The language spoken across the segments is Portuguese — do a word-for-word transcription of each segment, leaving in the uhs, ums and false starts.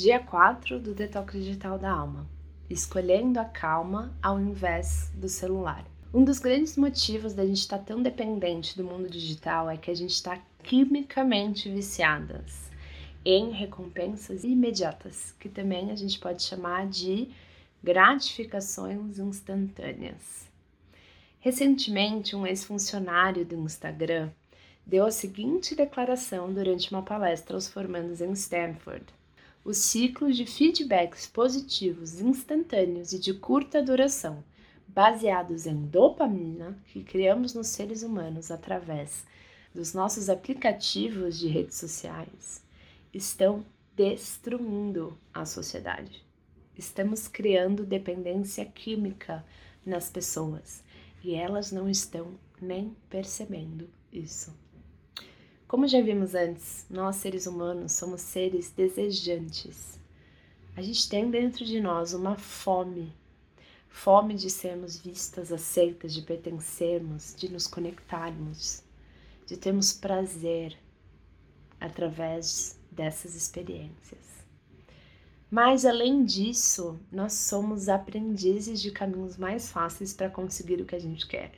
Dia quatro do Detox Digital da Alma, escolhendo a calma ao invés do celular. Um dos grandes motivos da gente estar tão dependente do mundo digital é que a gente está quimicamente viciadas em recompensas imediatas, que também a gente pode chamar de gratificações instantâneas. Recentemente, um ex-funcionário do Instagram deu a seguinte declaração durante uma palestra aos formandos em Stanford: os ciclos de feedbacks positivos instantâneos e de curta duração, baseados em dopamina, que criamos nos seres humanos através dos nossos aplicativos de redes sociais, estão destruindo a sociedade. Estamos criando dependência química nas pessoas e elas não estão nem percebendo isso. Como já vimos antes, nós seres humanos somos seres desejantes. A gente tem dentro de nós uma fome, fome de sermos vistas, aceitas, de pertencermos, de nos conectarmos, de termos prazer através dessas experiências. Mas além disso, nós somos aprendizes de caminhos mais fáceis para conseguir o que a gente quer.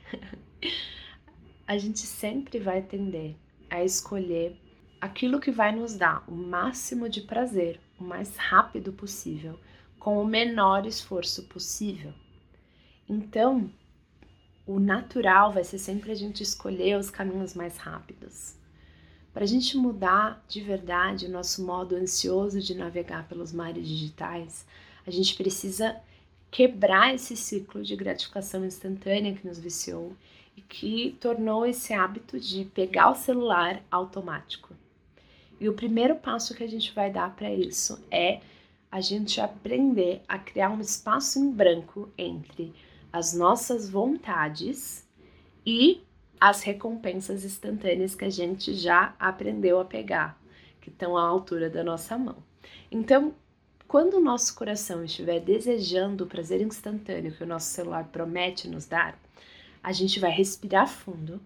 A gente sempre vai tender a escolher aquilo que vai nos dar o máximo de prazer, o mais rápido possível, com o menor esforço possível. Então, o natural vai ser sempre a gente escolher os caminhos mais rápidos. Para a gente mudar de verdade o nosso modo ansioso de navegar pelos mares digitais, a gente precisa quebrar esse ciclo de gratificação instantânea que nos viciou e que tornou esse hábito de pegar o celular automático. E o primeiro passo que a gente vai dar para isso é a gente aprender a criar um espaço em branco entre as nossas vontades e as recompensas instantâneas que a gente já aprendeu a pegar, que estão à altura da nossa mão. Então, quando o nosso coração estiver desejando o prazer instantâneo que o nosso celular promete nos dar, a gente vai respirar fundo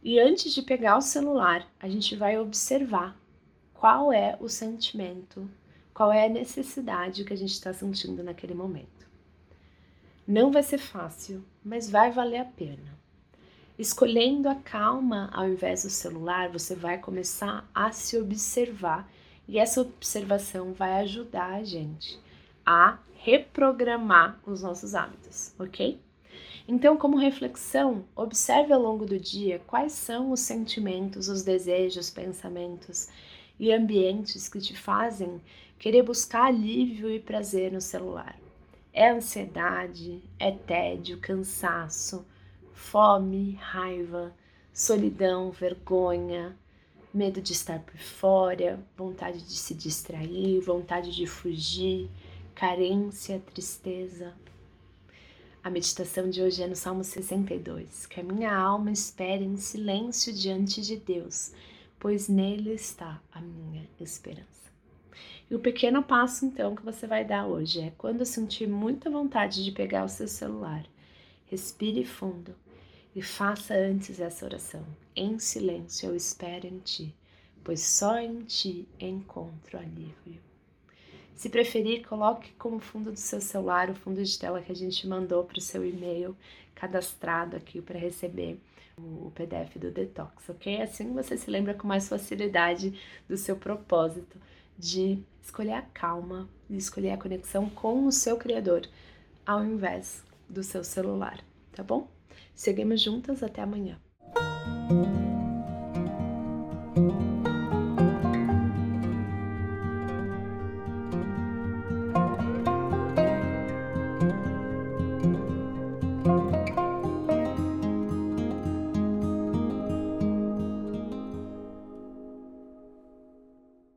e antes de pegar o celular, a gente vai observar qual é o sentimento, qual é a necessidade que a gente está sentindo naquele momento. Não vai ser fácil, mas vai valer a pena. Escolhendo a calma ao invés do celular, você vai começar a se observar e essa observação vai ajudar a gente a reprogramar os nossos hábitos, ok? Então, como reflexão, observe ao longo do dia quais são os sentimentos, os desejos, pensamentos e ambientes que te fazem querer buscar alívio e prazer no celular. É ansiedade, é tédio, cansaço, fome, raiva, solidão, vergonha, medo de estar por fora, vontade de se distrair, vontade de fugir, carência, tristeza. A meditação de hoje é no Salmo sessenta e dois, que a minha alma espere em silêncio diante de Deus, pois nele está a minha esperança. E o pequeno passo, então, que você vai dar hoje é, quando sentir muita vontade de pegar o seu celular, respire fundo e faça antes essa oração. Em silêncio eu espero em ti, pois só em ti encontro alívio. Se preferir, coloque como fundo do seu celular o fundo de tela que a gente mandou para o seu e-mail cadastrado aqui para receber o P D F do Detox, ok? Assim você se lembra com mais facilidade do seu propósito de escolher a calma e escolher a conexão com o seu Criador ao invés do seu celular, tá bom? Seguimos juntas até amanhã.